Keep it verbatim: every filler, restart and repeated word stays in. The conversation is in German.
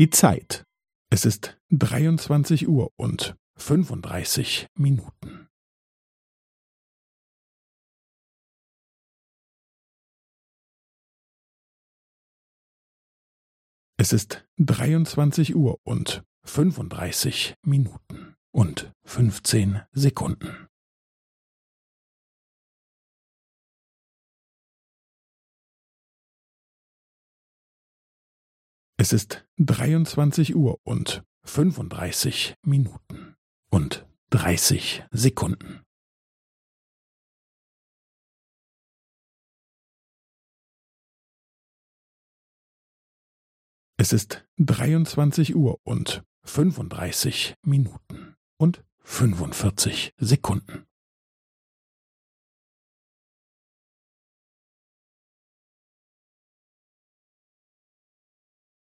Die Zeit. Es ist dreiundzwanzig Uhr und fünfunddreißig Minuten. Es ist dreiundzwanzig Uhr und fünfunddreißig Minuten und fünfzehn Sekunden. Es ist dreiundzwanzig Uhr und fünfunddreißig Minuten und dreißig Sekunden. Es ist dreiundzwanzig Uhr und fünfunddreißig Minuten und fünfundvierzig Sekunden.